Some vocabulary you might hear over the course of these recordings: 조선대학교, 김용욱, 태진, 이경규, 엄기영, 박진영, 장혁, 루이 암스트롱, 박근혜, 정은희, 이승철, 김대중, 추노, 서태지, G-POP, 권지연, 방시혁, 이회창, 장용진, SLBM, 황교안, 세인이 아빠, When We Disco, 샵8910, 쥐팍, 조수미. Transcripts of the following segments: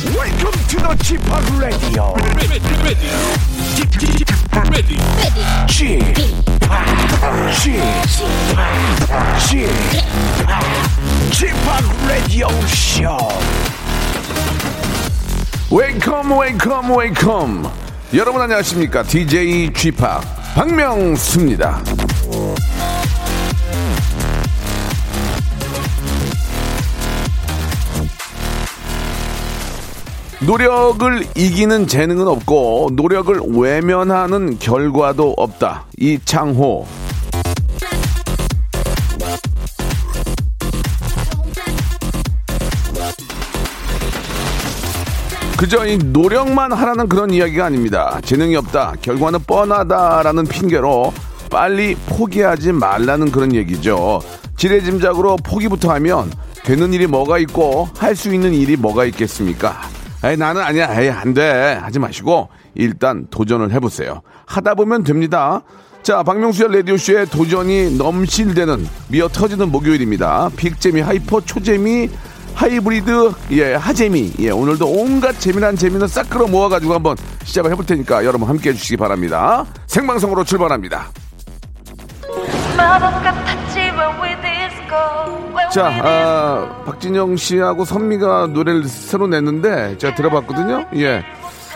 Welcome to the G-POP Radio. G-POP Radio Show. Welcome, welcome, welcome. 여러분 안녕하십니까? DJ G-POP 박명수입니다. 노력을 이기는 재능은 없고 노력을 외면하는 결과도 없다. 이창호. 그저 이 노력만 하라는 그런 이야기가 아닙니다. 재능이 없다, 결과는 뻔하다라는 핑계로 빨리 포기하지 말라는 그런 얘기죠. 지레짐작으로 포기부터 하면 되는 일이 뭐가 있고 할 수 있는 일이 뭐가 있겠습니까? 에이, 나는 아니야. 에이, 안 돼. 하지 마시고 일단 도전을 해보세요. 하다 보면 됩니다. 자, 박명수의 라디오쇼의 도전이 넘실대는 미어 터지는 목요일입니다. 빅재미, 하이퍼, 초재미, 하이브리드, 예, 하재미. 예, 오늘도 온갖 재미난 재미는 싹 끌어 모아가지고 한번 시작을 해볼 테니까 여러분 함께 해주시기 바랍니다. 생방송으로 출발합니다. 자, 박진영 씨하고 선미가 노래를 새로 냈는데 제가 들어봤거든요. 예,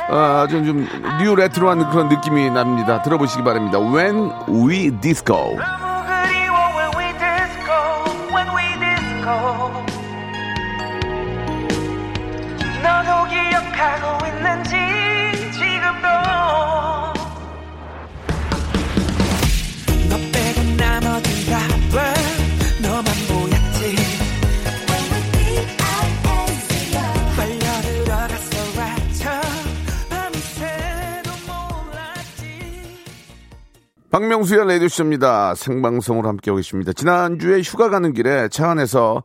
아주 좀 뉴 레트로한 그런 느낌이 납니다. 들어보시기 바랍니다. When We Disco. 너도 기억하고 있는지 지금도 너 빼고 나머진 다 돼. 박명수의 라디오쇼입니다. 생방송으로 함께하고 계십니다. 지난주에 휴가 가는 길에 차 안에서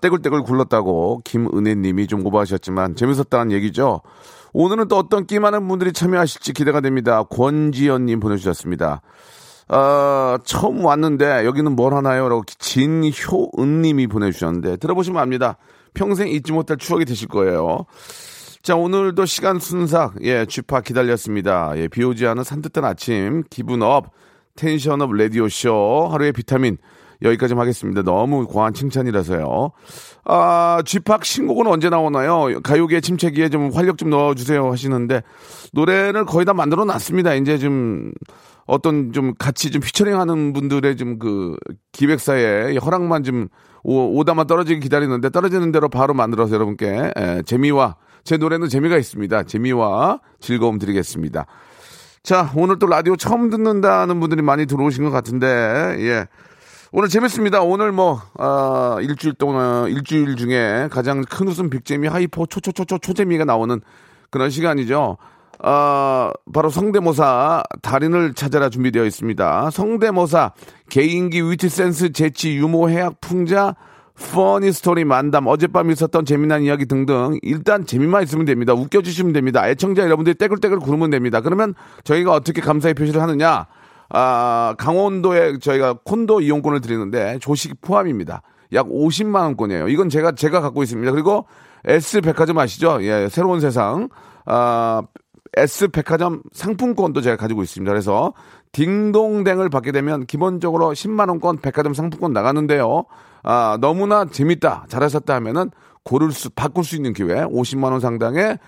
떼굴떼굴 굴렀다고 김은혜님이 좀 오버하셨지만 재밌었다는 얘기죠. 오늘은 또 어떤 끼많은 분들이 참여하실지 기대가 됩니다. 권지연님 보내주셨습니다. 처음 왔는데 여기는 뭘 하나요? 라고 진효은님이 보내주셨는데 들어보시면 압니다. 평생 잊지 못할 추억이 되실 거예요. 자, 오늘도 시간 순삭, 예, 쥐팍 기다렸습니다. 예, 비 오지 않은 산뜻한 아침, 기분 업, 텐션 업 라디오쇼, 하루의 비타민, 여기까지 하겠습니다. 너무 과한 칭찬이라서요. 쥐팍 신곡은 언제 나오나요? 가요계 침체기에 좀 활력 좀 넣어주세요 하시는데, 노래를 거의 다 만들어 놨습니다. 이제 좀, 어떤 좀 같이 좀 피처링 하는 분들의 좀 그 기획사의 허락만 좀 오다만 떨어지기 기다리는데, 떨어지는 대로 바로 만들어서 여러분께, 예, 재미와 제 노래는 재미가 있습니다. 재미와 즐거움 드리겠습니다. 자, 오늘 또 라디오 처음 듣는다는 분들이 많이 들어오신 것 같은데, 예, 오늘 재밌습니다. 오늘 일주일 동안, 일주일 중에 가장 큰 웃음 빅재미, 하이퍼, 초재미가 나오는 그런 시간이죠. 바로 성대모사 달인을 찾아라 준비되어 있습니다. 성대모사, 개인기, 위트센스, 재치, 유머, 해학, 풍자, 퍼니 스토리 만담, 어젯밤 있었던 재미난 이야기 등등. 일단 재미만 있으면 됩니다. 웃겨주시면 됩니다. 애청자 여러분들이 떼굴떼굴 구르면 됩니다. 그러면 저희가 어떻게 감사의 표시를 하느냐, 강원도에 저희가 콘도 이용권을 드리는데 조식 포함입니다. 약 50만원권이에요. 이건 제가 갖고 있습니다. 그리고 S백화점 아시죠? 예, 새로운 세상, S백화점 상품권도 제가 가지고 있습니다. 그래서 딩동댕을 받게 되면 기본적으로 10만원권 백화점 상품권 나가는데요. 너무나 재밌다, 잘하셨다 하면은 바꿀 수 있는 기회, 50만원 상당의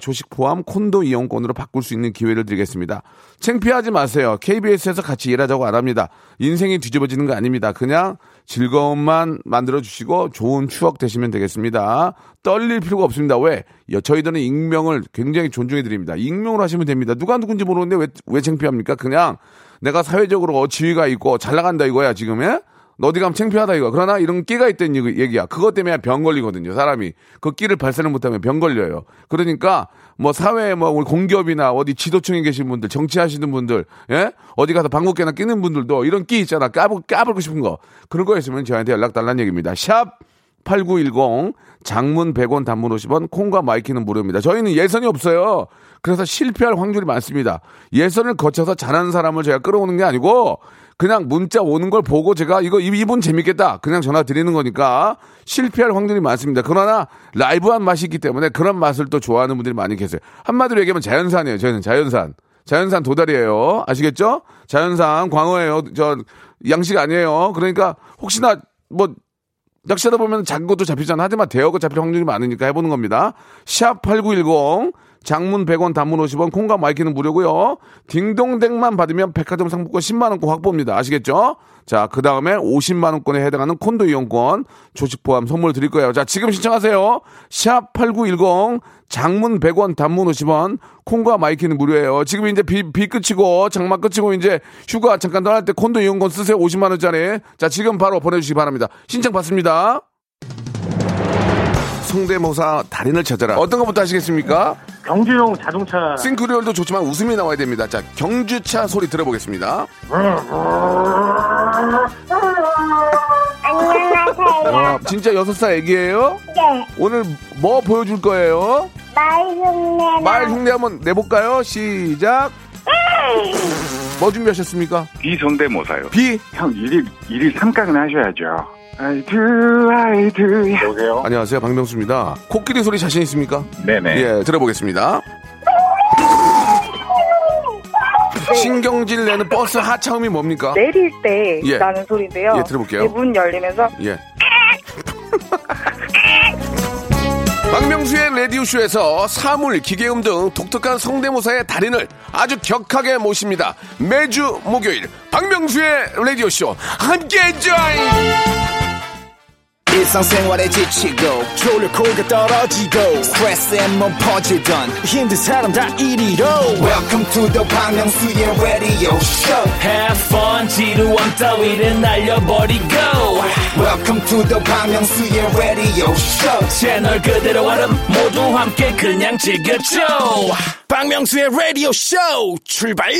조식 포함 콘도 이용권으로 바꿀 수 있는 기회를 드리겠습니다. 창피하지 마세요. KBS에서 같이 일하자고 안 합니다. 인생이 뒤집어지는 거 아닙니다. 그냥 즐거움만 만들어주시고 좋은 추억 되시면 되겠습니다. 떨릴 필요가 없습니다. 왜? 저희들은 익명을 굉장히 존중해드립니다. 익명으로 하시면 됩니다. 누가 누군지 모르는데 왜 창피합니까? 그냥 내가 사회적으로 지위가 있고 잘 나간다 이거야, 지금에? 어디 가면 창피하다 이거. 그러나 이런 끼가 있다는 얘기야. 그것 때문에 병 걸리거든요. 사람이 그 끼를 발산을 못하면 병 걸려요. 그러니까 사회에 우리 공기업이나 어디 지도층에 계신 분들, 정치하시는 분들, 예? 어디 가서 방귀깨나 끼는 분들도 이런 끼 있잖아. 까불고 싶은 거, 그런 거 있으면 저한테 연락 달라는 얘기입니다. 샵 샵8910 장문 100원 단문 50원 콩과 마이키는 무료입니다. 저희는 예선이 없어요. 그래서 실패할 확률이 많습니다. 예선을 거쳐서 잘하는 사람을 제가 끌어오는 게 아니고 그냥 문자 오는 걸 보고 제가 이거 이분 재밌겠다 그냥 전화 드리는 거니까 실패할 확률이 많습니다. 그러나 라이브한 맛이 있기 때문에 그런 맛을 또 좋아하는 분들이 많이 계세요. 한마디로 얘기하면 자연산이에요. 저희는 자연산 도다리예요. 아시겠죠? 자연산 광어예요. 저 양식 아니에요. 그러니까 혹시나 뭐 낚시하다 보면 작은 것도 잡히잖아. 하지만 대어가 잡힐 확률이 많으니까 해보는 겁니다. 샵8910 장문 100원 단문 50원 콩과 마이키는 무료고요. 딩동댕만 받으면 백화점 상품권 10만원권 확보입니다. 아시겠죠? 자, 그 다음에 50만원권에 해당하는 콘도 이용권 조식 포함 선물 드릴 거예요. 자, 지금 신청하세요. 샵8910 장문 100원 단문 50원 콩과 마이키는 무료예요. 지금 이제 비 끝이고 장마 끝이고 이제 휴가 잠깐 떠날 때 콘도 이용권 쓰세요. 50만원짜리. 자, 지금 바로 보내주시기 바랍니다. 신청 받습니다. 성대모사 달인을 찾아라. 어떤 것부터 하시겠습니까? 경주용 자동차. 싱크리얼도 좋지만 웃음이 나와야 됩니다. 자, 경주차 소리 들어보겠습니다. 안녕하세요. 와, 진짜 6살 애기예요? 네. 오늘 뭐 보여줄 거예요? 말 흉내 한번 내볼까요? 시작. 뭐 준비하셨습니까? 비 성대모사요. 비? 형, 일일 삼각은 하셔야죠. 아이두. 여보세요? 안녕하세요, 박명수입니다. 코끼리 소리 자신 있습니까? 네네. 예, 들어보겠습니다. 신경질 내는 버스 하차음이 뭡니까? 내릴 때 예. 나는 소리인데요. 예, 들어볼게요. 문 열리면서. 예. 박명수의 라디오쇼에서 사물, 기계음 등 독특한 성대모사의 달인을 아주 격하게 모십니다. 매주 목요일 박명수의 라디오쇼 함께해 줘잉! 일상생활에 지치고, 졸려 코가 떨어지고, 스트레스에 몸 퍼지던, 힘든 사람 다 이리로. Welcome to the 방명수의 radio show. Have fun, 지루한 따위를 날려버리고. Welcome to the 방명수의 radio show. 채널 그대로 와름 모두 함께 그냥 즐겨줘. 방명수의 radio show, 출발!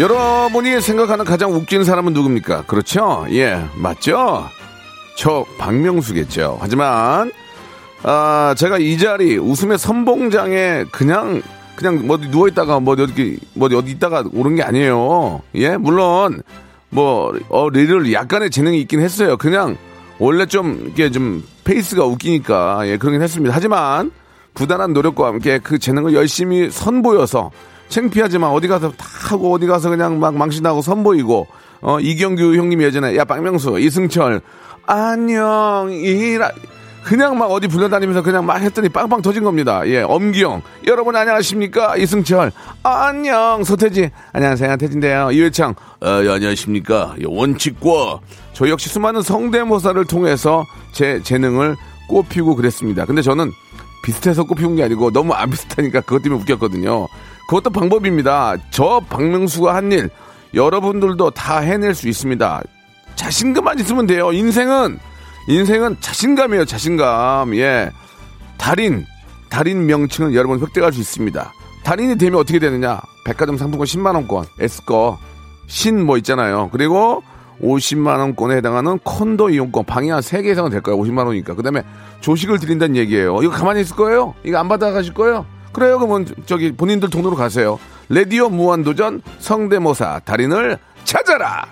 여러분이 생각하는 가장 웃긴 사람은 누굽니까? 그렇죠? 예, 맞죠? 저 박명수겠죠. 하지만 제가 이 자리 웃음의 선봉장에 그냥 뭐 누워있다가 뭐 어디 있다가 오른 게 아니에요. 예, 물론 뭐 리얼 약간의 재능이 있긴 했어요. 그냥 원래 좀 이게 좀 페이스가 웃기니까 예 그러긴 했습니다. 하지만 부단한 노력과 함께 그 재능을 열심히 선보여서. 창피하지만 어디 가서 다 하고 어디 가서 그냥 막 망신하고 선보이고 이경규 형님 예전에 야 박명수 이승철 안녕이라 그냥 막 어디 불러다니면서 그냥 막 했더니 빵빵 터진 겁니다. 예, 엄기영 여러분 안녕하십니까 이승철 안녕 서태지 안녕하세요 태진데요 이회창 안녕하십니까 원칙과 저 역시 수많은 성대모사를 통해서 제 재능을 꽃피우고 그랬습니다. 근데 저는 비슷해서 꽃피운 게 아니고 너무 안 비슷하니까 그것 때문에 웃겼거든요. 그것도 방법입니다. 저 박명수가 한 일 여러분들도 다 해낼 수 있습니다. 자신감만 있으면 돼요. 인생은 자신감이에요. 자신감. 예, 달인 명칭을 여러분 획득할 수 있습니다. 달인이 되면 어떻게 되느냐? 백화점 상품권 10만원권 S거 신 뭐 있잖아요. 그리고 50만원권에 해당하는 콘도 이용권 방이 한 3개 이상은 될 거예요. 50만원이니까. 그 다음에 조식을 드린다는 얘기예요. 이거 가만히 있을 거예요? 이거 안 받아가실 거예요? 그래요. 그러면 저기 본인들 돈으로 가세요. 라디오 무한도전 성대모사 달인을 찾아라.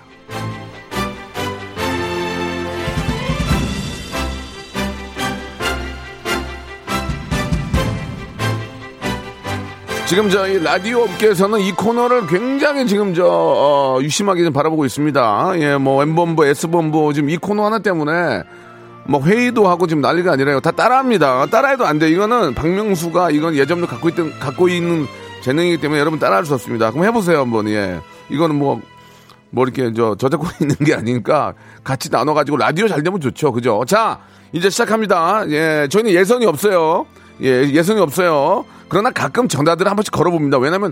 지금 저희 라디오 업계에서는 이 코너를 굉장히 지금 유심하게 좀 바라보고 있습니다. 예, 뭐 M본부, S본부 지금 이 코너 하나 때문에 뭐 회의도 하고 지금 난리가 아니라요. 다 따라합니다. 따라해도 안 돼. 이거는 박명수가 이건 예전부터 갖고 있는 재능이기 때문에 여러분 따라할 수 없습니다. 그럼 해보세요 한번. 예, 이거는 뭐 이렇게 저작권 있는 게 아니니까 같이 나눠가지고 라디오 잘 되면 좋죠, 그죠? 자, 이제 시작합니다. 예, 저희는 예선이 없어요. 그러나 가끔 전화들을 한 번씩 걸어봅니다. 왜냐하면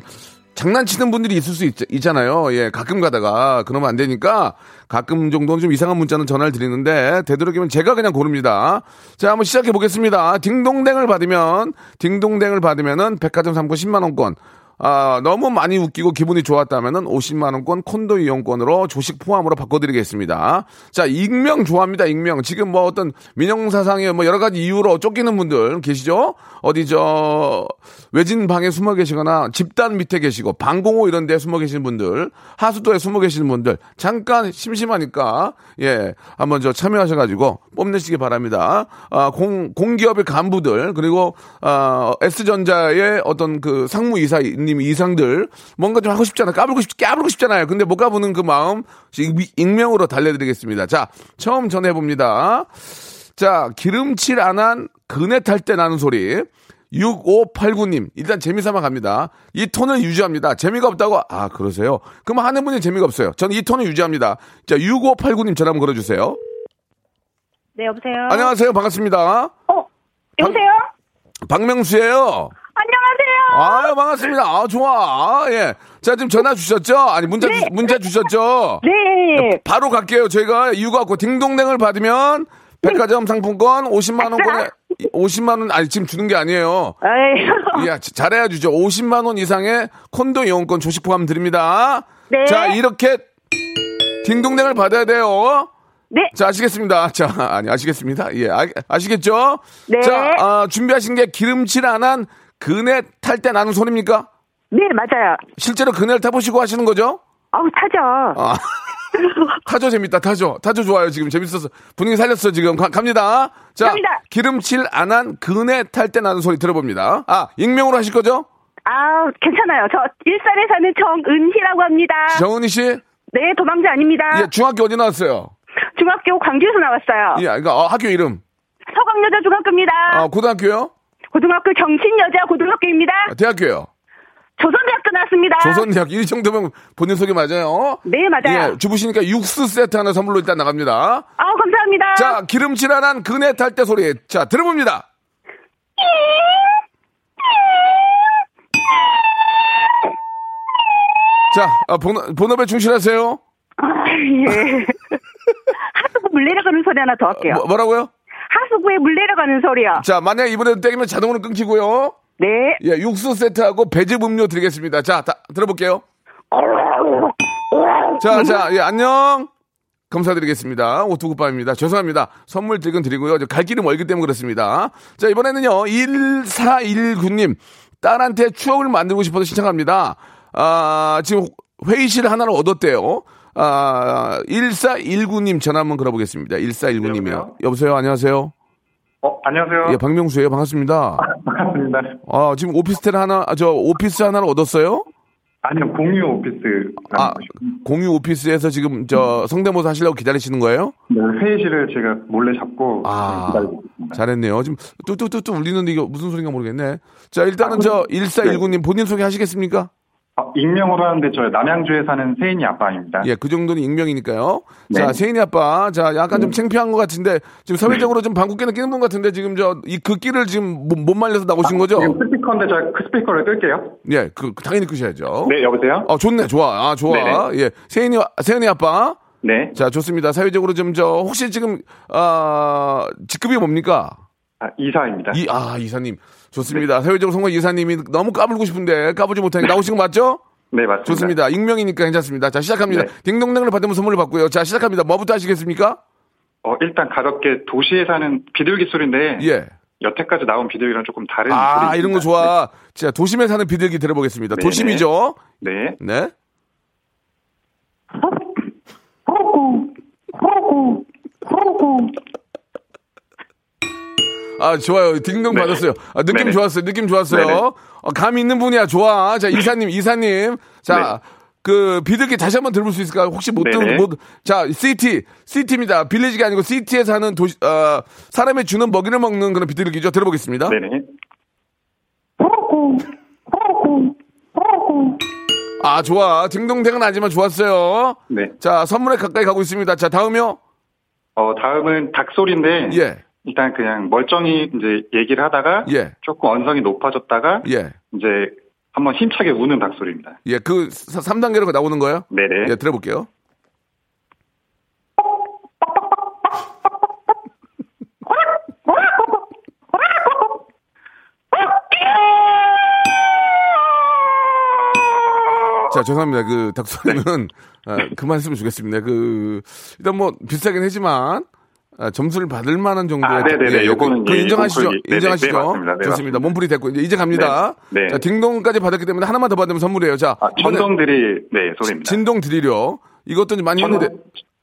장난치는 분들이 있을 수 있잖아요. 예, 가끔 가다가. 그러면 안 되니까 가끔 정도는 좀 이상한 문자는 전화를 드리는데 되도록이면 제가 그냥 고릅니다. 자, 한번 시작해 보겠습니다. 딩동댕을 받으면은 백화점 상품 10만원권. 아, 너무 많이 웃기고 기분이 좋았다면은 50만원권 콘도 이용권으로 조식 포함으로 바꿔드리겠습니다. 자, 익명 좋아합니다, 익명. 지금 뭐 어떤 민영사상에 뭐 여러가지 이유로 쫓기는 분들 계시죠? 어디 저, 외진 방에 숨어 계시거나 집단 밑에 계시고 방공호 이런 데 숨어 계신 분들, 하수도에 숨어 계시는 분들, 잠깐 심심하니까, 예, 한번 저 참여하셔가지고 뽐내시기 바랍니다. 아, 공기업의 간부들, 그리고, S전자의 어떤 그 상무이사, 님 이상들 뭔가 좀 하고 싶잖아. 까불고 싶잖아요. 근데 못 까부는 그 마음 익명으로 달래드리겠습니다. 자, 처음 전해봅니다. 자, 기름칠 안 한 그네 탈 때 나는 소리. 6589님, 일단 재미삼아 갑니다. 이 톤을 유지합니다. 재미가 없다고? 아, 그러세요? 그럼 하는 분이 재미가 없어요. 저는 이 톤을 유지합니다. 자, 6589님 전화 한번 걸어주세요. 네, 여보세요? 안녕하세요. 반갑습니다. 여보세요? 박명수예요. 안녕하세요. 아, 반갑습니다. 아, 좋아. 아, 예. 자, 지금 전화 주셨죠? 아니, 문자 주셨죠? 네. 바로 갈게요. 저희가 이유가 없고, 딩동댕을 받으면, 백화점 상품권 50만원권에, 50만원, 아니, 지금 주는 게 아니에요. 에이. 야, 잘해야 주죠. 50만원 이상의 콘도 이용권 조식 포함 드립니다. 네. 자, 이렇게, 딩동댕을 받아야 돼요. 네. 자, 아시겠습니다. 자, 아니, 아시겠습니다. 예, 아시겠죠? 네. 자, 아, 준비하신 게 기름칠 안 한, 그네 탈 때 나는 소리입니까? 네, 맞아요. 실제로 그네를 타보시고 하시는 거죠? 아우, 타죠. 아, 타죠, 재밌다. 타죠 좋아요. 지금 재밌었어. 분위기 살렸어. 지금 갑니다. 자, 갑니다. 기름칠 안 한 그네 탈 때 나는 소리 들어봅니다. 아, 익명으로 하실 거죠? 아, 괜찮아요. 저 일산에 사는 정은희라고 합니다. 정은희 씨? 네, 도망자 아닙니다. 예, 중학교 어디 나왔어요? 중학교 광주에서 나왔어요. 예, 그러니까 학교 이름? 서강여자중학교입니다. 아, 고등학교요? 고등학교 정신여자고등학교입니다. 아, 대학교요? 조선대학교 나왔습니다. 조선대학교. 이 정도면 본인 소개 맞아요? 네, 맞아요. 예, 주부시니까 육수 세트 하나 선물로 일단 나갑니다. 아, 감사합니다. 자, 기름칠 안 한 그네 탈 때 소리. 자, 들어봅니다. 자, 아, 본업에 충실하세요. 아, 예. 하도 물 내려가는 소리 하나 더 할게요. 뭐라고요? 하수구에 물 내려가는 소리야. 자, 만약에 이번에도 땡기면 자동으로 끊기고요. 네. 예, 육수 세트하고 배즙 음료 드리겠습니다. 자, 다 들어볼게요. 자, 예, 안녕. 감사드리겠습니다. 오토굿밤입니다. 죄송합니다. 선물 드리긴 드리고요. 갈 길이 멀기 때문에 그렇습니다. 자, 이번에는요. 1419님. 딸한테 추억을 만들고 싶어서 신청합니다. 아, 지금 회의실 하나를 얻었대요. 아, 1419님 전화 한번 걸어보겠습니다. 1419님이요. 여보세요? 안녕하세요? 안녕하세요? 예, 박명수예요. 반갑습니다. 반갑습니다. 아, 지금 오피스 하나를 얻었어요? 아니요, 공유 오피스. 아, 공유 오피스에서 지금 저 성대모사 하시려고 기다리시는 거예요? 네, 회의실을 제가 몰래 잡고. 아, 기다리고 있습니다. 잘했네요. 지금 뚜뚜뚜뚜 울리는데 이게 무슨 소린가 모르겠네. 자, 일단은 저 1419님 본인 소개 하시겠습니까? 익명으로 하는데 저 남양주에 사는 세인이 아빠입니다. 예, 그 정도는 익명이니까요. 네. 자, 세인이 아빠. 자, 약간 좀 창피한 것 같은데 지금 사회적으로 좀 방귀 끼는 분 같은데 지금 저 이 그 끼를 지금 못 말려서 나오신 거죠? 지금 스피커인데 저 그 스피커를 끌게요. 예, 그 당연히 끄셔야죠. 네, 여보세요. 아, 좋네, 좋아. 아, 좋아. 네네. 예, 세인이 아빠. 네. 자, 좋습니다. 사회적으로 좀 저 혹시 지금 직급이 뭡니까? 아, 이사입니다. 이사님. 좋습니다. 네. 사회적으로 성공 이사님이 너무 까불고 싶은데 까불지 못하니까 나오신 거 맞죠? 네, 맞습니다. 좋습니다. 익명이니까 괜찮습니다. 자, 시작합니다. 네. 딩동댕을 받으면 선물을 받고요. 자, 시작합니다. 뭐부터 하시겠습니까? 일단 가볍게 도시에 사는 비둘기 소리인데 예. 여태까지 나온 비둘기랑 조금 다른 소리. 아, 이런 거 좋아. 네. 자, 도심에 사는 비둘기 들어보겠습니다. 네네. 도심이죠? 네. 네. 호구. 아, 좋아요. 딩동 네. 받았어요. 아, 느낌 네네. 좋았어요. 감이 있는 분이야. 좋아. 자, 이사님. 자, 네. 그, 비둘기 다시 한번 들어볼 수 있을까요? 혹시 못 들은, 자, 시티입니다. 빌리지가 아니고 시티에 사는 사람이 주는 먹이를 먹는 그런 비둘기죠. 들어보겠습니다. 네네. 아, 좋아. 딩동댕은 아니지만 좋았어요. 네. 자, 선물에 가까이 가고 있습니다. 자, 다음이요? 다음은 닭소리인데. 예. 일단 그냥 멀쩡히 이제 얘기를 하다가 예. 조금 언성이 높아졌다가 예. 이제 한번 힘차게 우는 닭소리입니다. 예, 그 3단계로 나오는 거예요? 네네. 예, 들어볼게요. 자, 죄송합니다. 그 닭소리는 그만했으면 좋겠습니다. 그 일단 뭐 비싸긴 하지만 점수를 받을 만한 정도의 예, 요거는 예, 인정하시죠? 네네, 인정하시죠? 네, 맞습니다. 네, 좋습니다. 몸풀이 됐고 이제 갑니다. 네. 자, 딩동까지 받았기 때문에 하나만 더 받으면 선물이에요. 자, 전동드릴 네, 소리입니다. 진동 드리려. 이것도 많이 했는데.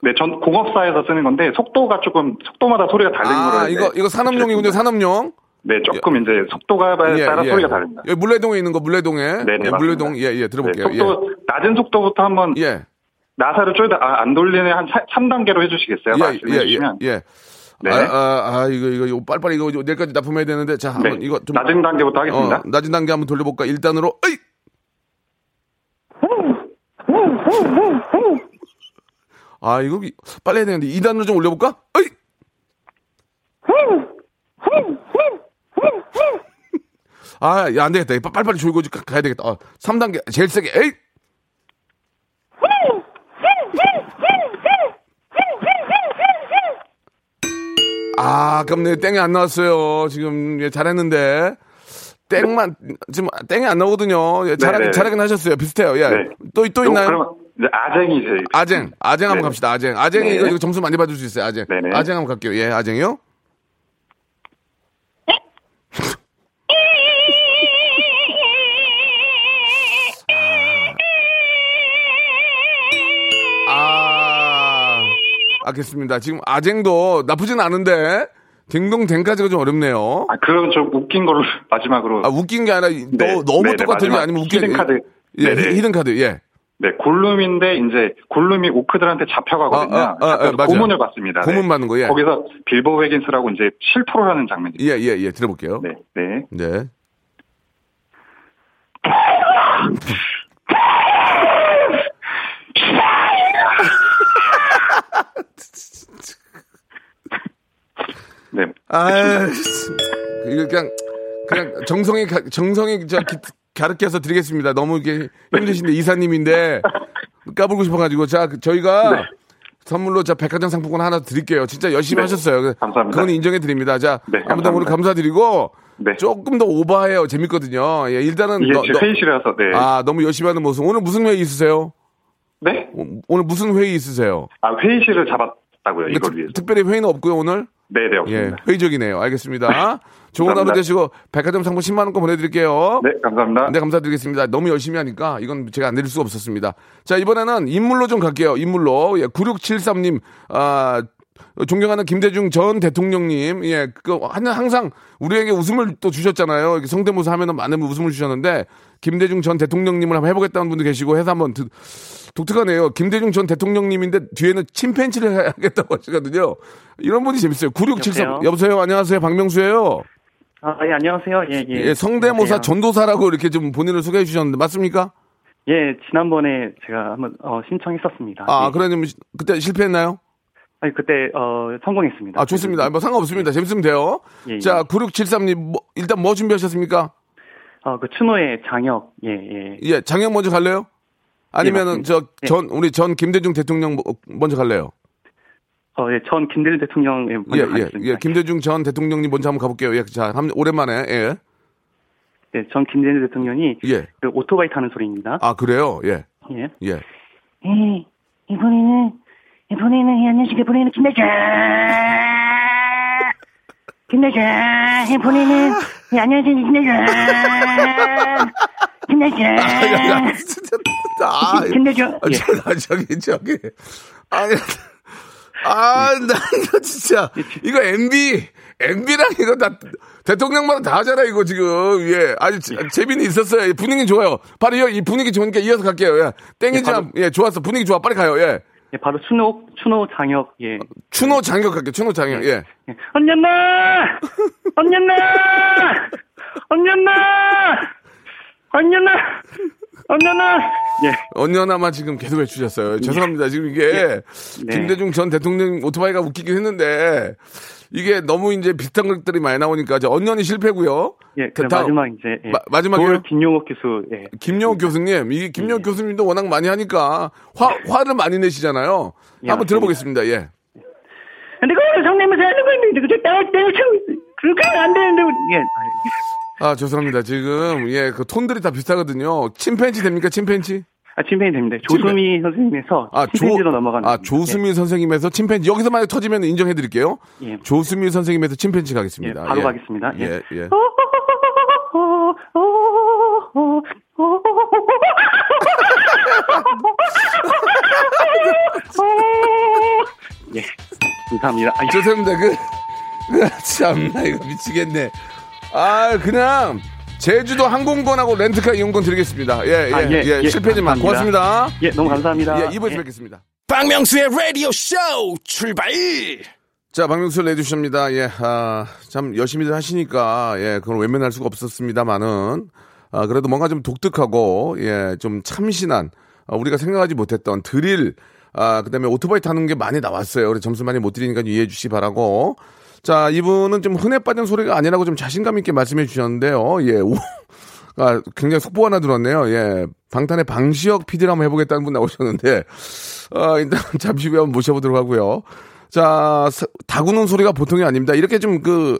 네, 전 공업사에서 쓰는 건데 속도가 조금 속도마다 소리가 다른 거라서. 아, 이거 산업용이군요. 산업용. 네, 조금 이제 속도가 따라 소리가 다릅니다. 예, 물레동에 있는 거 물레동에. 네, 물레동. 예, 들어볼게요. 네, 속도 예. 낮은 속도부터 한번 나사를 쫄다 안 돌리네 한 3단계로 해주시겠어요? 말씀해주시면. 예. 네. 이거 빨리빨리 이거 내일까지 납품해야 되는데 자, 한번 이거 좀 낮은 단계부터 하겠습니다. 낮은 단계 한번 돌려볼까? 1단으로. 에이! 아, 이거 빨리 해야 되는데 2단으로 좀 올려볼까? 에이! 아, 야, 안 되겠다. 빨리빨리 줄고 가야 되겠다. 3단계, 제일 세게. 에이! 아, 아깝네. 땡이 안 나왔어요. 지금, 예, 잘했는데. 땡만, 지금 땡이 안 나오거든요. 예, 잘하긴 하셨어요. 비슷해요. 예. 네. 또 있나요? 그럼 아쟁이죠. 아쟁 한번 갑시다. 아쟁이 네. 이거 점수 많이 받을 수 있어요. 아쟁. 네네. 아쟁 한번 갈게요. 예, 아쟁이요? 알겠습니다. 지금 아쟁도 나쁘진 않은데 딩동댕까지가 좀 어렵네요. 아, 그럼 좀 웃긴 걸로 마지막으로. 아, 웃긴 게 아니라 너무 똑같은 게 아니면 웃긴 히든카드. 예, 히든카드. 예. 네, 골룸인데 이제 골룸이 오크들한테 잡혀가거든요. 고문을 받습니다. 고문 받는 거예요. 거기서 빌보 웨긴스라고 이제 실토를 하는 장면입니다. 예, 들어볼게요. 네. 네. 아, 이거 그냥 정성이 가르켜서 드리겠습니다. 너무 이게 힘드신데 이사님인데 까불고 싶어가지고 자 저희가 선물로 자 백화점 상품권 하나 드릴게요. 진짜 열심히 하셨어요. 감사합니다. 그건 인정해 드립니다. 자 아무튼 오늘 감사드리고 조금 더 오버해요. 재밌거든요. 예, 일단은 회의실에서 너무 열심히 하는 모습. 오늘 무슨 회의 있으세요? 네? 오늘 무슨 회의 있으세요? 아, 회의실을 잡았다고요. 이걸 위해서. 특별히 회의는 없고요, 오늘? 네, 없습니다. 예, 회의적이네요. 알겠습니다. 좋은 감사합니다. 하루 되시고 백화점 상품 10만 원권 보내드릴게요. 네, 감사합니다. 네, 감사드리겠습니다. 너무 열심히 하니까 이건 제가 안 드릴 수가 없었습니다. 자, 이번에는 인물로 좀 갈게요. 인물로. 예, 9673님. 아, 존경하는 김대중 전 대통령님. 예, 항상 우리에게 웃음을 또 주셨잖아요. 이렇게 성대모사 하면은 많은 웃음을 주셨는데 김대중 전 대통령님을 한번 해보겠다는 분도 계시고 해서 한번 독특하네요. 김대중 전 대통령님인데 뒤에는 침팬지를 하겠다고 하시거든요. 이런 분이 재밌어요. 9673. 여보세요? 안녕하세요. 박명수예요. 아, 예, 안녕하세요. 예. 예, 성대모사 안녕하세요. 전도사라고 이렇게 좀 본인을 소개해 주셨는데 맞습니까? 예, 지난번에 제가 한번 신청했었습니다. 아, 예. 그러면 그때 실패했나요? 아니, 그때 성공했습니다. 아, 좋습니다. 뭐 상관없습니다. 재밌으면 돼요. 예. 자, 9673님 일단 뭐 준비하셨습니까? 그 추노의 장혁. 예. 예, 장혁 먼저 갈래요? 아니면은 예, 우리 전 김대중 대통령 먼저 갈래요? 예, 전 김대중 대통령 먼저 가겠습니다. 예, 김대중 전 대통령님 먼저 한번 가볼게요. 예, 자, 오랜만에. 예. 네, 전 김대중 대통령이 그 오토바이 타는 소리입니다. 아, 그래요? 예. 이번에는 안녕하십니까? 이번에는 김대중, 이번에는 안녕하십니까? 김대중. 아, 진짜. 김대중. 저기. 나 이거 진짜. 이거 MB랑 이거 다 대통령마다 다 하잖아, 이거 지금. 예. 아주 재미는 있었어요. 분위기 좋아요. 바로 이 분위기 좋으니까 이어서 갈게요. 예. 땡이지. 예, 좋았어. 분위기 좋아. 빨리 가요. 예. 예, 바로 추노 장혁, 예. 추노 장혁 할게요, 추노 장혁, 예. 언니나! 언년아! 예. 언년아만 지금 계속 외치셨어요. 예. 죄송합니다. 지금 이게 예. 네. 김대중 전 대통령 오토바이가 웃기긴 했는데 이게 너무 이제 비슷한 것들이 많이 나오니까 이제 언년이 실패고요. 예. 마지막 이제 예. 마지막에 김용욱 교수. 예. 김용욱 교수님, 이게 김용욱 예. 교수님도 워낙 많이 하니까 화를 많이 내시잖아요. 예, 한번 맞습니다. 들어보겠습니다. 예. 근데 그 성님은 하는 건데 그저 내가 참 그렇게 안 되는데 예. 아, 죄송합니다. 지금, 예, 그 톤들이 다 비슷하거든요. 침팬지 됩니까? 침팬지? 아, 침팬지 됩니다. 조수미 선생님에서 침팬지로 넘어가는. 아, 조수미 예. 선생님에서 침팬지. 여기서 만약 터지면 인정해드릴게요. 예. 조수미 선생님에서 침팬지 가겠습니다. 예, 바로 예. 가겠습니다. 예, 예. 예. 예. 감사합니다. 아, 예. 죄송합니다. 참나, 이거 미치겠네. 아, 그냥, 제주도 항공권하고 렌트카 이용권 드리겠습니다. 예, 예, 아, 예. 예, 예 실패지만. 고맙습니다. 예, 너무 감사합니다. 예, 2부에서 예. 뵙겠습니다. 박명수의 라디오 쇼 출발! 자, 박명수 내주십니다. 예, 아, 참, 열심히들 하시니까, 예, 그걸 외면할 수가 없었습니다만은, 아, 그래도 뭔가 좀 독특하고, 예, 좀 참신한, 아, 우리가 생각하지 못했던 드릴, 아, 그 다음에 오토바이 타는 게 많이 나왔어요. 그래서 점수 많이 못 드리니까 이해해 주시 바라고, 자, 이분은 좀 흔해 빠진 소리가 아니라고 좀 자신감 있게 말씀해 주셨는데요. 예, 오, 아, 굉장히 속보 하나 들었네요. 예, 방탄의 방시혁 PD를 한번 해보겠다는 분 나오셨는데, 아, 일단 잠시 후에 한번 모셔보도록 하고요. 자, 다구는 소리가 보통이 아닙니다. 이렇게 좀 그,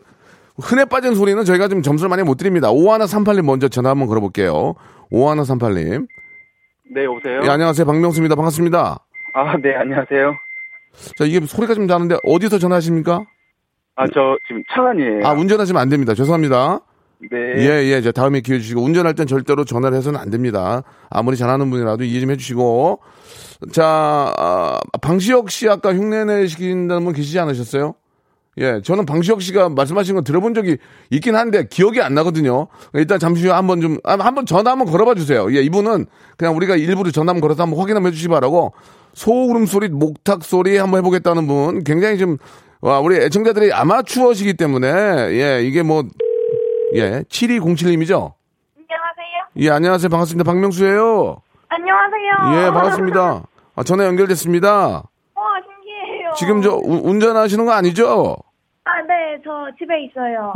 흔해 빠진 소리는 저희가 좀 점수를 많이 못 드립니다. 5138님 먼저 전화 한번 걸어볼게요. 5138님. 네, 오세요. 예, 안녕하세요. 박명수입니다. 반갑습니다. 아, 네, 안녕하세요. 자, 이게 소리가 좀 나는데, 어디서 전화하십니까? 아, 저 지금 차관이에요. 아, 운전하시면 안 됩니다. 죄송합니다. 네. 예, 예. 저 다음에 기회 주시고 운전할 땐 절대로 전화를 해서는 안 됩니다. 아무리 잘하는 분이라도 이해 좀 해주시고. 자, 아, 방시혁 씨 아까 흉내내시킨다는 분 계시지 않으셨어요? 예, 저는 방시혁 씨가 말씀하신 거 들어본 적이 있긴 한데 기억이 안 나거든요. 일단 잠시 후에 한번 좀 한번 전화 한번 걸어봐 주세요. 예, 이분은 그냥 우리가 일부러 전화 한번 걸어서 한번 확인 한번 해주시 바라고. 소울음 소리, 목탁 소리 한번 해보겠다는 분 굉장히 좀. 와, 우리 애청자들이 아마추어시기 때문에, 예, 이게 뭐, 예, 7207님이죠? 안녕하세요. 예, 안녕하세요. 반갑습니다. 박명수예요. 안녕하세요. 예, 반갑습니다. 아, 전화 연결됐습니다. 와, 신기해요. 지금 저, 운전하시는 거 아니죠? 아, 네, 저 집에 있어요.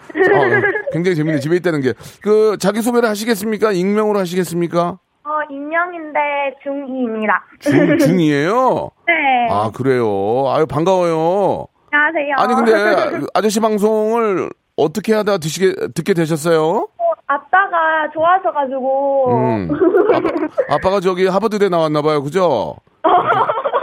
아, 굉장히 재밌네요. 집에 있다는 게. 그, 자기소개를 하시겠습니까? 익명으로 하시겠습니까? 익명인데 중2입니다. 중2예요? 네. 아, 그래요. 아유, 반가워요. 안녕하세요. 아니, 근데 아저씨 방송을 어떻게 하다 듣게 되셨어요? 아빠가 좋아서 가지고. 아빠가 저기 하버드대 나왔나 봐요. 그죠?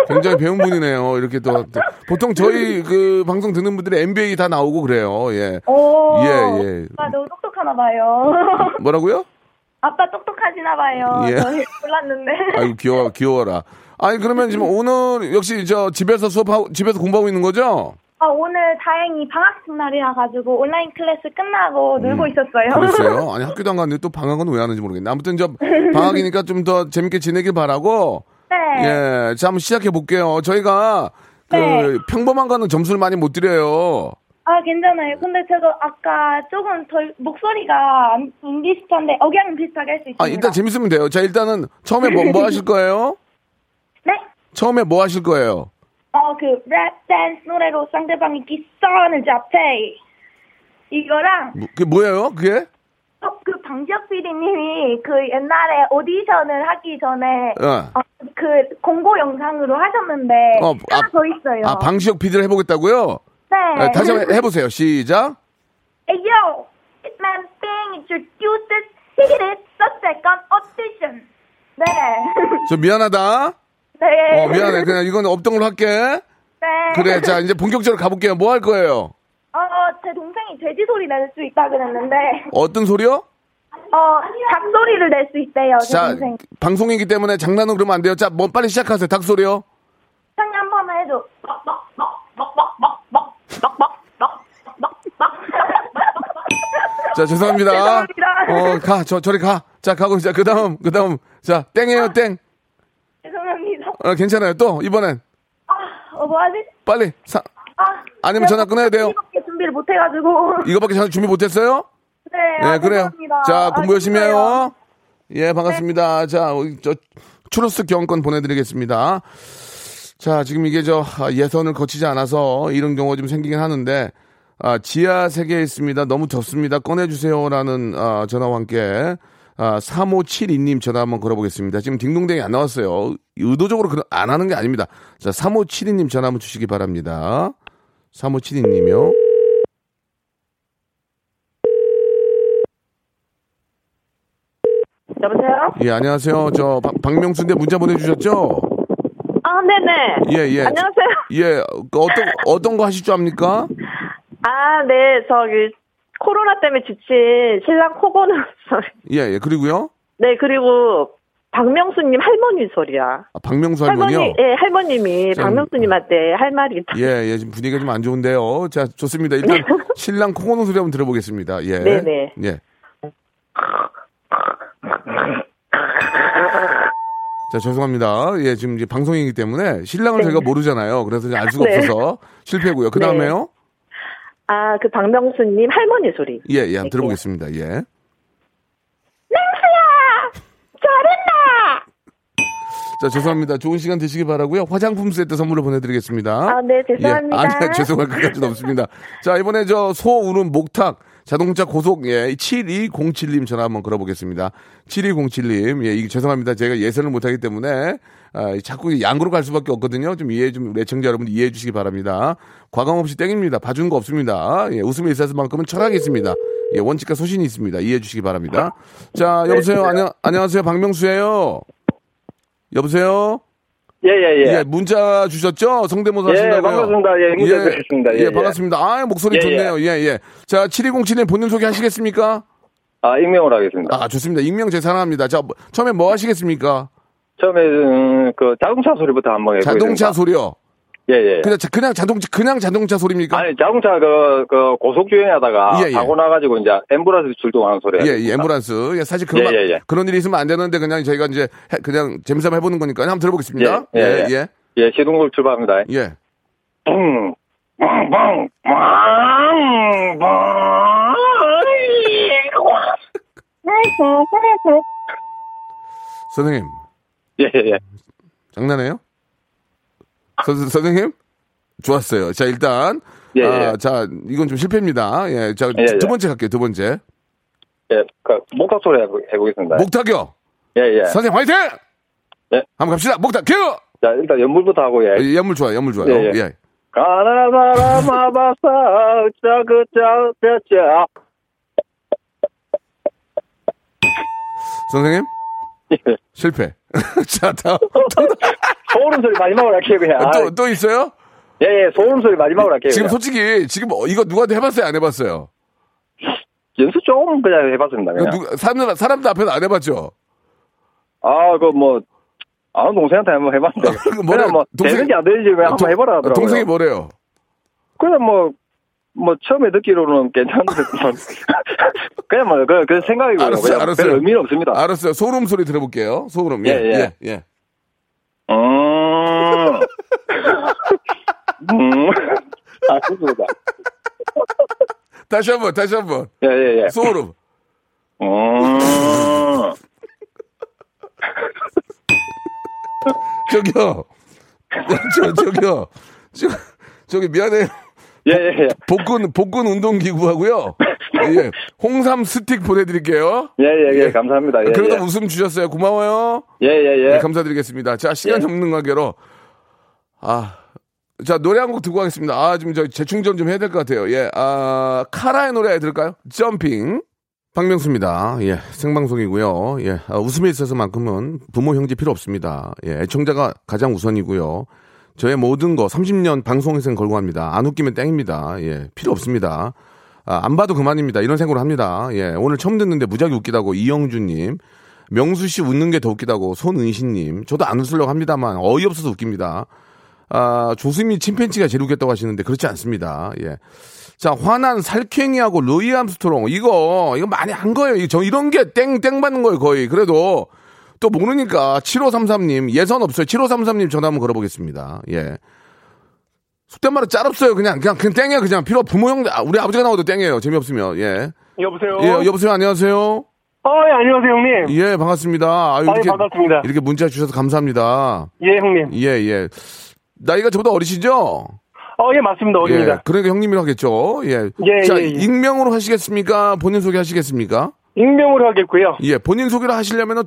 굉장히 배운 분이네요. 이렇게 또 보통 저희 그 방송 듣는 분들이 MBA 다 나오고 그래요. 예. 오. 예, 예. 아, 너무 똑똑하나 봐요. 뭐라고요? 아빠 똑똑하시나 봐요. 예. 저는 몰랐는데. 아유, 귀여워라. 아니, 그러면 지금 오늘 역시 저 집에서 집에서 공부하고 있는 거죠? 아, 오늘 다행히 방학식 날이라 가지고 온라인 클래스 끝나고 놀고 있었어요. 그랬어요? 아니, 학교도 안 갔는데 또 방학은 왜 하는지 모르겠네. 아무튼 저 방학이니까 좀 더 재밌게 지내길 바라고. 네. 예. 자, 한번 시작해 볼게요. 저희가 그 네. 평범한 거는 점수를 많이 못 드려요. 아, 괜찮아요. 근데 제가 아까 조금 덜 목소리가 안 비슷한데 억양 비슷하게 할 수 있습니다. 아, 일단 재밌으면 돼요. 자, 일단은 처음에 뭐 하실 거예요? 네? 처음에 뭐 하실 거예요? 그 랩 댄스 노래로 상대방이 기싸하는지 앞에 이거랑 그게 뭐예요? 그게? 그 방지혁 PD님이 그 옛날에 오디션을 하기 전에 그 공고 영상으로 하셨는데 하나 더 있어요. 아, 방지혁 PD를 해보겠다고요? 네. 다시 한번 해보세요. 시작. Hey yo, it's my thing. Introduces secret subject on audition. 네. 저 미안하다. 네. 미안해. 그냥 이건 없던 걸로 할게. 네. 그래. 자, 이제 본격적으로 가볼게요. 뭐 할 거예요? 제 동생이 돼지 소리 낼 수 있다 그랬는데. 어떤 소리요? 닭 소리를 낼 수 있대요. 제 자, 동생. 방송이기 때문에 장난은 그러면 안 돼요. 자, 뭐 빨리 시작하세요. 닭 소리요. 형님 한 번만 해줘. 자, 죄송합니다. 가, 저리 가. 자, 가고, 자, 그 다음. 자, 땡이에요, 땡. 죄송합니다. 괜찮아요. 또, 이번엔. 뭐 하지? 빨리. 아니면 전화 끊어야 돼요. 이거밖에 준비를 못해가지고. 이거밖에 전화 준비 못했어요? 네. 네, 그래요. 자, 공부 열심히 해요. 예, 반갑습니다. 네. 자, 저 추러스 경권 보내드리겠습니다. 자, 지금 이게 저 예선을 거치지 않아서 이런 경우가 좀 생기긴 하는데, 아, 지하 3개 있습니다. 너무 덥습니다. 꺼내주세요라는 전화와 함께 3572님 전화 한번 걸어보겠습니다. 지금 딩동댕이 안 나왔어요. 의도적으로 안 하는 게 아닙니다. 자, 3572님 전화 한번 주시기 바랍니다. 3572님이요. 여보세요? 예, 안녕하세요. 저 박명수인데 문자 보내주셨죠? 아, 네네. 예, 예. 안녕하세요. 예, 어떤 거 하실 줄 압니까? 아, 네, 저기 코로나 때문에 지친 신랑 코고는 소리. 예, 예. 그리고요? 네, 그리고 박명수님 할머니 소리야. 아, 박명수 할머니요? 할머니, 예, 할머님이 자, 박명수님한테 할 말이 있다. 예, 예. 지금 분위기가 좀 안 좋은데요. 자, 좋습니다. 일단 신랑 코고는 소리 한번 들어보겠습니다. 예. 네네. 예. 자, 죄송합니다. 예, 지금 이제 방송이기 때문에 신랑을 네. 저희가 모르잖아요. 그래서 알 수가 네. 없어서 실패고요. 그 다음에요? 네. 아, 그 박명수님 할머니 소리. 예, 예, 한번 들어보겠습니다. 예. 명수야, 잘했나? 자, 죄송합니다. 좋은 시간 되시기 바라고요. 화장품 세트 선물로 보내드리겠습니다. 아, 네, 죄송합니다. 예, 아니요, 죄송할 것까지는 없습니다. 자, 이번에 저 소 우는 목탁. 자동차 고속, 예, 7207님 전화 한번 걸어보겠습니다. 7207님, 예, 죄송합니다. 제가 예선을 못하기 때문에, 자꾸 양으로 갈 수밖에 없거든요. 좀 이해 좀, 애청자 여러분들 이해해 주시기 바랍니다. 과감 없이 땡입니다. 봐준 거 없습니다. 예, 웃음이 있었을만큼은 철학이 있습니다. 예, 원칙과 소신이 있습니다. 이해해 주시기 바랍니다. 자, 여보세요. 네, 안녕하세요. 박명수예요. 여보세요. 예, 예, 예. 예, 문자 주셨죠? 성대모사 하신다고요? 예, 반갑습니다. 예, 문자 주셨습니다. 예, 예, 반갑습니다. 아, 목소리 예, 좋네요. 예, 예. 자, 7207님 본인 소개 하시겠습니까? 아, 익명으로 하겠습니다. 아, 좋습니다. 익명 제 사랑합니다. 자, 처음에 뭐 하시겠습니까? 처음에, 그, 자동차 소리부터 한번 해보겠습니다. 자동차 소리요? 예, 예. 그냥 자동차 소리입니까? 아니, 자동차 그 고속주행하다가 예, 예. 사고 나가지고 이제 앰뷸런스 출동하는 소리예요. 예, 예, 앰뷸런스. 예, 사실 그런 예, 예, 예. 그런 일이 있으면 안 되는데 그냥 저희가 이제 그냥 재미삼아 해보는 거니까 한번 들어보겠습니다. 예, 예, 예. 예, 예. 예, 시동을 출발합니다. 예. 선생님. 예, 예, 예. 장난해요? 선생님? 좋았어요. 자, 일단. 예, 예. 아, 자, 이건 좀 실패입니다. 예. 자, 예, 예. 두 번째 갈게요, 두 번째. 예, 그, 목탁 소리 해보겠습니다. 목탁이요? 예, 예. 선생님, 화이팅! 예. 한번 갑시다. 목탁, 큐! 자, 일단 연물부터 하고, 예. 예, 연물 좋아요, 연물 좋아요. 예. 예. 예. 선생님? 예. 실패. 자, 다음. 소름 소리 마지막으로 할게요, 그냥. 또 있어요? 예, 예, 소름 소리 마지막으로 할게요. 지금 그냥. 솔직히, 지금 이거 누구한테 해봤어요, 안 해봤어요? 연습 조금 그냥 해봤습니다, 그냥. 사람들 앞에서 안 해봤죠? 아, 그 뭐, 아는 동생한테 한번 해봤는데. 아, 그냥 뭐, 되는지 안 되는지 왜 한번 해보라 하더라고요. 동생이 뭐래요? 그냥 뭐, 처음에 듣기로는 괜찮은데, 그냥 뭐, 그 생각이고요. 알았어요, 알았어요. 별 의미는 없습니다. 알았어요. 소름 소리 들어볼게요. 소름, 예, 예. 예. 예. 아, 좋습니다. 다시 한 번. 예, 예, 예. 소름. 저기, 미안해요. 예, 예, 예. 복근 운동기구하고요. 예. 홍삼 스틱 보내드릴게요. 예, 예, 예. 감사합니다. 예, 그래도 예. 웃음 주셨어요. 고마워요. 예, 예, 예. 네, 감사드리겠습니다. 자, 시간 없는 관계로. 아. 자, 노래 한 곡 듣고 가겠습니다. 아, 지금 저 재충전 좀 해야 될 것 같아요. 예. 아, 카라의 노래 들을까요? 점핑. 박명수입니다. 예. 생방송이고요. 예. 아, 웃음에 있어서만큼은 부모, 형제 필요 없습니다. 예. 애청자가 가장 우선이고요. 저의 모든 거 30년 방송 인생 걸고 합니다. 안 웃기면 땡입니다. 예, 필요 없습니다. 아, 안 봐도 그만입니다. 이런 생각을 합니다. 예, 오늘 처음 듣는데 무지하게 웃기다고 이영주님, 명수 씨 웃는 게 더 웃기다고 손은신님, 저도 안 웃으려고 합니다만 어이없어서 웃깁니다. 아, 조수미 침팬지가 제일 웃겼다고 하시는데 그렇지 않습니다. 예, 자 화난 살쾡이하고 루이 암스트롱 이거 많이 한 거예요. 저 이런 게 땡 받는 거예요 거의. 그래도. 또 모르니까 7533님 예선 없어요. 7533님 전화 한번 걸어보겠습니다. 예, 속된 말은 짤 없어요. 그냥 땡이야. 그냥 필요 부모 형 우리 아버지가 나와도 땡이에요. 재미없으면. 예. 여보세요. 예, 여보세요. 안녕하세요. 예, 안녕하세요, 형님. 예, 반갑습니다. 아유, 이렇게, 반갑습니다. 이렇게 문자 주셔서 감사합니다. 예, 형님. 예, 예. 나이가 저보다 어리시죠? 예, 맞습니다. 어립니다. 예, 그러니까 형님이라고 하겠죠. 예. 예, 자, 예, 예. 익명으로 하시겠습니까? 본인 소개 하시겠습니까? 익명으로 하겠고요. 예, 본인 소개를 하시려면은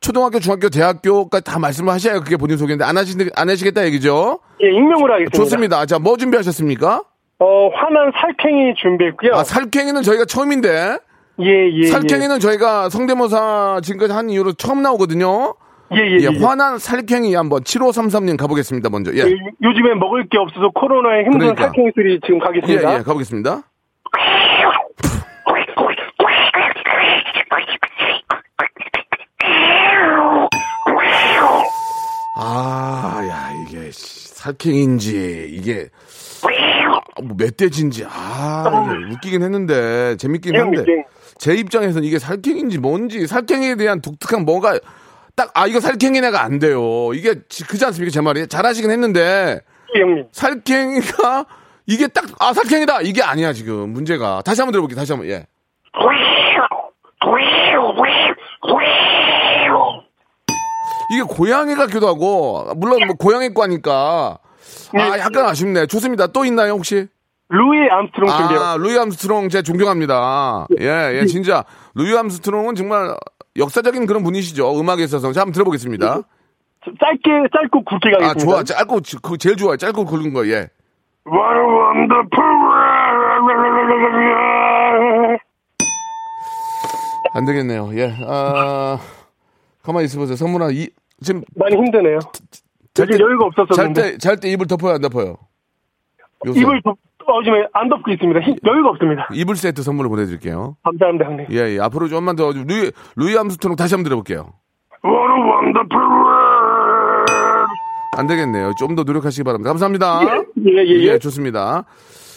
초등학교, 중학교, 대학교까지 다 말씀을 하셔야 그게 본인 소개인데 안 하시겠다 얘기죠? 예, 익명으로 하겠습니다. 좋습니다. 자, 뭐 준비하셨습니까? 화난 살쾡이 준비했고요. 아, 살쾡이는 저희가 처음인데. 예, 예. 살쾡이는 예. 저희가 성대모사 지금까지 한 이후로 처음 나오거든요. 예, 예, 예. 화난 살쾡이 한번 7533님 가보겠습니다, 먼저. 예. 예, 요즘에 먹을 게 없어서 코로나에 힘든 그러니까. 살쾡이 소리 지금 가겠습니다. 예, 예, 가보겠습니다. 아, 야, 이게 살쾡인지, 이게. 뭐 멧돼지인지 웃기긴 했는데 재밌긴 한데 제 입장에서는 이게 살쾡인지 뭔지 살쾡에 대한 독특한 뭔가 딱 이거 살쾡이네가 안 돼요. 이게 그지 않습니까? 제 말이 잘하시긴 했는데 살쾡이가 이게 딱 살쾡이다 이게 아니야. 지금 문제가 다시 한번 들어볼게요. 다시 한번. 예. 이게 고양이 같기도 하고 물론 뭐 고양이과니까 약간 아쉽네. 좋습니다. 또 있나요 혹시? 루이 암스트롱 준비요. 루이 암스트롱 제가 존경합니다. 예, 예, 진짜 루이 암스트롱은 정말 역사적인 그런 분이시죠. 음악에 있어서. 자, 한번 들어보겠습니다. 짧고 굵게 가겠습니다. 아, 좋아. 짧고 그 제일 좋아요. 짧고 굵은 거. 예. What a wonderful. 안 되겠네요. 예. 가만히 있어보세요. 선물아, 지금 많이 힘드네요. 절대 여유가 없었어. 잘 때 입을 덮어요, 안 덮어요? 요새. 입을 지금 안 덮고 있습니다. 여유가 없습니다. 이불 세트 선물로 보내드릴게요. 감사합니다, 형님. 예, 예. 앞으로 좀만 더 루이 암스트롱 다시 한번 들어볼게요. What a wonderful world. 안 되겠네요. 좀 더 노력하시기 바랍니다. 감사합니다. 예. 예, 좋습니다.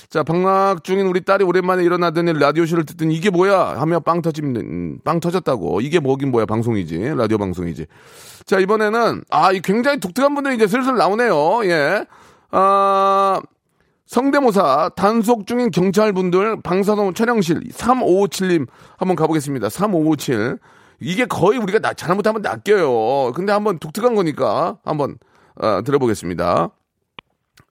자, 방학 중인 우리 딸이 오랜만에 일어나더니 라디오쇼를 듣더니 이게 뭐야 하며 빵 터졌다고. 이게 뭐긴 뭐야. 방송이지. 라디오 방송이지. 자, 이번에는, 굉장히 독특한 분들이 이제 슬슬 나오네요. 예. 성대모사, 단속 중인 경찰분들, 방사동 촬영실, 3557님 한번 가보겠습니다. 3557. 이게 거의 우리가 잘못하면 낚여요. 근데 한번 독특한 거니까 한번, 들어보겠습니다.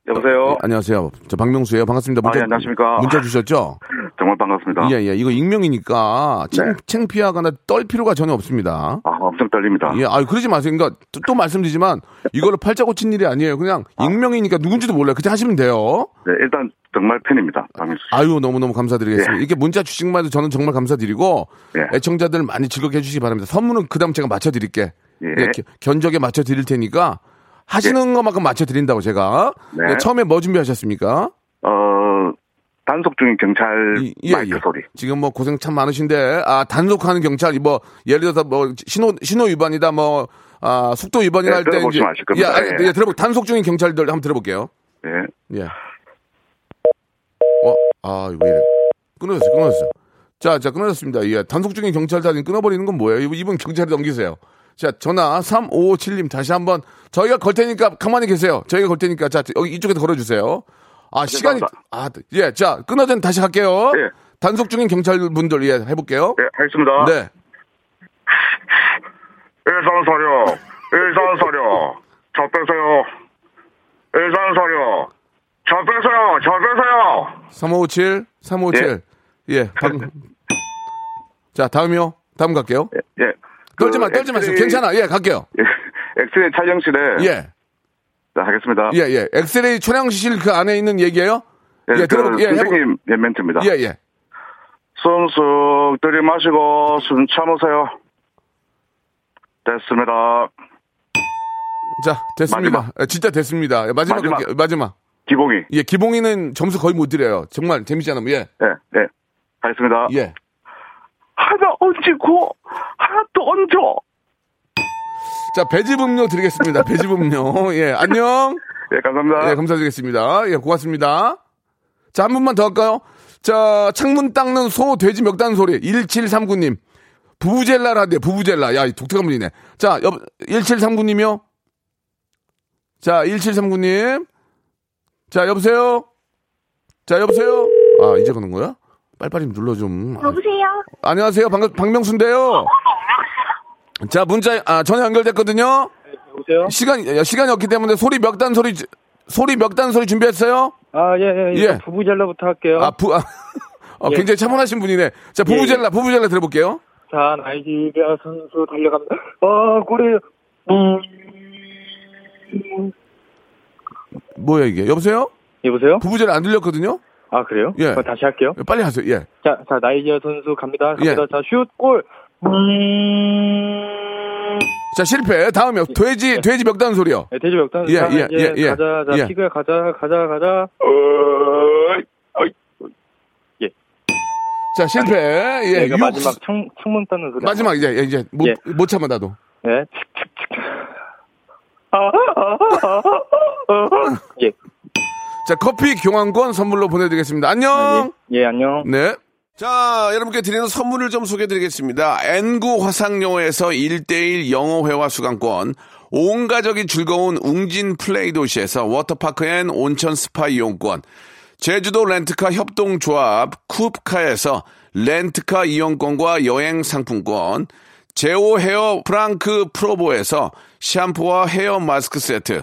여보세요. 예, 안녕하세요. 저 박명수예요. 반갑습니다. 문자, 안녕하십니까. 문자 주셨죠? 정말 반갑습니다. 예, 예. 이거 익명이니까 창피하거나 떨 필요가 전혀 없습니다. 엄청 떨립니다. 예, 그러지 마세요. 그러니까 또 말씀드리지만 이걸로 팔자 고친 일이 아니에요. 그냥 익명이니까 누군지도 몰라요. 그때 하시면 돼요. 네, 일단 정말 팬입니다. 박명수 씨. 너무너무 감사드리겠습니다. 예. 이렇게 문자 주식만 해도 저는 정말 감사드리고 예. 애청자들 많이 즐겁게 해주시기 바랍니다. 선물은 그다음 제가 맞춰드릴게. 예, 견적에 맞춰드릴 테니까 하시는 것만큼 맞춰드린다고 제가. 네. 네, 처음에 뭐 준비하셨습니까? 단속 중인 경찰 마이크 소리. 지금 뭐 고생 참 많으신데 단속하는 경찰 뭐 예를 들어서 뭐 신호 위반이다 뭐 속도 위반이라 할 때 이제 단속 중인 경찰들 한번 들어볼게요. 예. 왜 이래? 끊어졌어요. 자, 끊어졌습니다. 예, 단속 중인 경찰들 끊어버리는 건 뭐예요? 이분 경찰에 넘기세요. 자, 전화 3557님 다시 한번 저희가 걸 테니까 가만히 계세요. 저희가 걸 테니까 자, 여기 이쪽에서 걸어 주세요. 예. 자, 끊어진 다시 갈게요. 예. 단속 중인 경찰분들 해 볼게요. 네, 알겠습니다. 네. 일산 서류. 저 빼세요. 일산 서류. 저 빼세요. 3557. 예. 자, 다음이요. 다음 갈게요. 예. 떨지 마세요. 괜찮아. 예, 갈게요. 엑스레이 촬영실에. 예. 자, 하겠습니다. 예. 엑스레이 촬영실 그 안에 있는 얘기예요? 예, 들어볼게요. 선생님 멘트입니다. 예. 숨쑥 들이마시고 숨 참으세요. 됐습니다. 자, 됐습니다. 마지막. 진짜 됐습니다. 마지막. 기봉이. 예, 기봉이는 점수 거의 못 드려요. 정말 재밌지 않으면. 예. 하겠습니다. 예. 하나 얹고 하나 또 얹어. 자, 배즙 음료 드리겠습니다. 배즙 음료. 예, 안녕. 예, 감사합니다. 예, 감사드리겠습니다. 예, 고맙습니다. 자, 한 분만 더 할까요? 자, 창문 닦는 소, 돼지 멱단 소리. 1739님. 부부젤라라는데 부부젤라. 야, 독특한 분이네. 자, 1739님이요. 자, 1739님. 자, 여보세요? 이제 거는 거야? 빨리빨리 눌러 좀. 여보세요? 안녕하세요. 박명수인데요. 자, 문자, 전화 연결됐거든요. 네, 여보세요? 시간이 없기 때문에 소리 몇 단 소리 준비했어요? 아, 예. 부부젤라부터 할게요. 예. 굉장히 차분하신 분이네. 자, 부부젤라 들어볼게요. 자, 나이지리아 선수 달려갑니다. 고래요. 뭐야, 이게? 여보세요? 부부젤라 안 들렸거든요? 아, 그래요? 예. 다시 할게요. 빨리 하세요, 예. 자, 나이지리아 선수 갑니다. 예. 자, 슛, 골. 자, 실패. 다음이요. 돼지 멱단 소리요. 예, 돼지 멱단 소리. 예. 가자. 피그야, 가자. 예. 자, 실패. 예. 마지막 창문 따는 소리. 마지막, 이제. 못 참아, 나도. 예. 예. 자, 커피 교환권 선물로 보내드리겠습니다. 안녕. 예, 안녕. 네. 자, 여러분께 드리는 선물을 좀 소개해드리겠습니다. N9 화상영어에서 1:1 영어회화 수강권, 온 가족이 즐거운 웅진 플레이 도시에서 워터파크 앤 온천 스파 이용권, 제주도 렌트카 협동조합 쿱카에서 렌트카 이용권과 여행 상품권, 제오 헤어 프랑크 프로보에서 샴푸와 헤어 마스크 세트,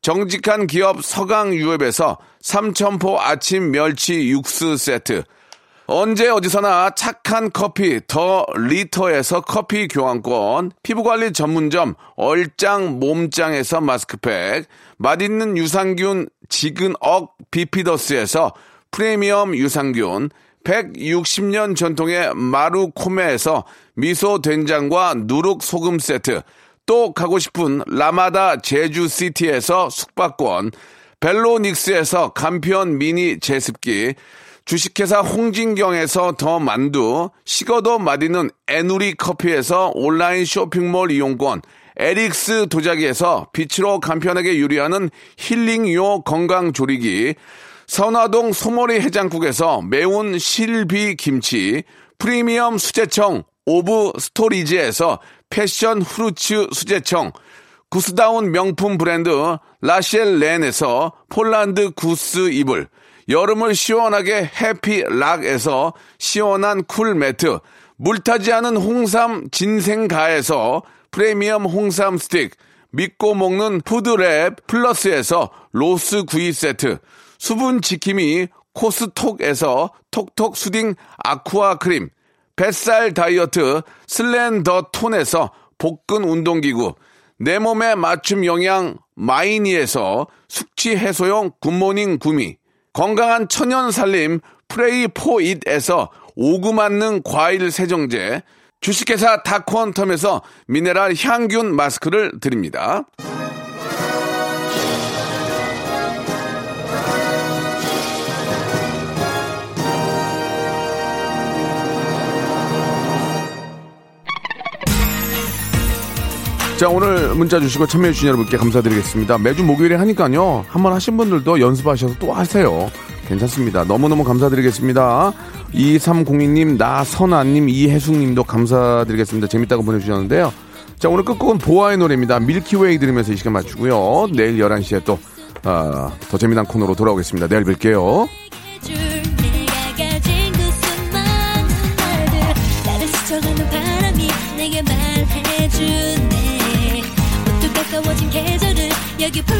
정직한 기업 서강유업에서 삼천포 아침 멸치 육수 세트, 언제 어디서나 착한 커피 더 리터에서 커피 교환권, 피부관리 전문점 얼짱 몸짱에서 마스크팩, 맛있는 유산균 지근억 비피더스에서 프리미엄 유산균, 160년 전통의 마루코메에서 미소된장과 누룩소금 세트, 또 가고 싶은 라마다 제주시티에서 숙박권, 벨로닉스에서 간편 미니 제습기, 주식회사 홍진경에서 더 만두, 식어도 맛있는 애누리 커피에서 온라인 쇼핑몰 이용권, 에릭스 도자기에서 빛으로 간편하게 요리하는 힐링요 건강조리기, 선화동 소머리 해장국에서 매운 실비김치, 프리미엄 수제청 오브 스토리지에서 패션 후르츠 수제청, 구스다운 명품 브랜드 라셸 렌에서 폴란드 구스 이불, 여름을 시원하게 해피락에서 시원한 쿨매트, 물타지 않은 홍삼 진생가에서 프리미엄 홍삼 스틱, 믿고 먹는 푸드랩 플러스에서 로스 구이 세트, 수분 지킴이 코스톡에서 톡톡 수딩 아쿠아 크림, 뱃살 다이어트 슬렌더 톤에서 복근 운동기구, 내 몸에 맞춤 영양 마이니에서 숙취 해소용 굿모닝 구미, 건강한 천연살림 프레이포잇에서 오구 맞는 과일 세정제, 주식회사 다콘텀에서 미네랄 향균 마스크를 드립니다. 자, 오늘 문자 주시고 참여해주신 여러분께 감사드리겠습니다. 매주 목요일에 하니까요, 한번 하신 분들도 연습하셔서 또 하세요. 괜찮습니다. 너무너무 감사드리겠습니다. 2302님, 나선아님, 이혜숙님도 감사드리겠습니다. 재밌다고 보내주셨는데요. 자, 오늘 끝곡은 보아의 노래입니다. 밀키웨이 들으면서 이 시간 마치고요. 내일 11시에 또 더 재미난 코너로 돌아오겠습니다. 내일 뵐게요. 여기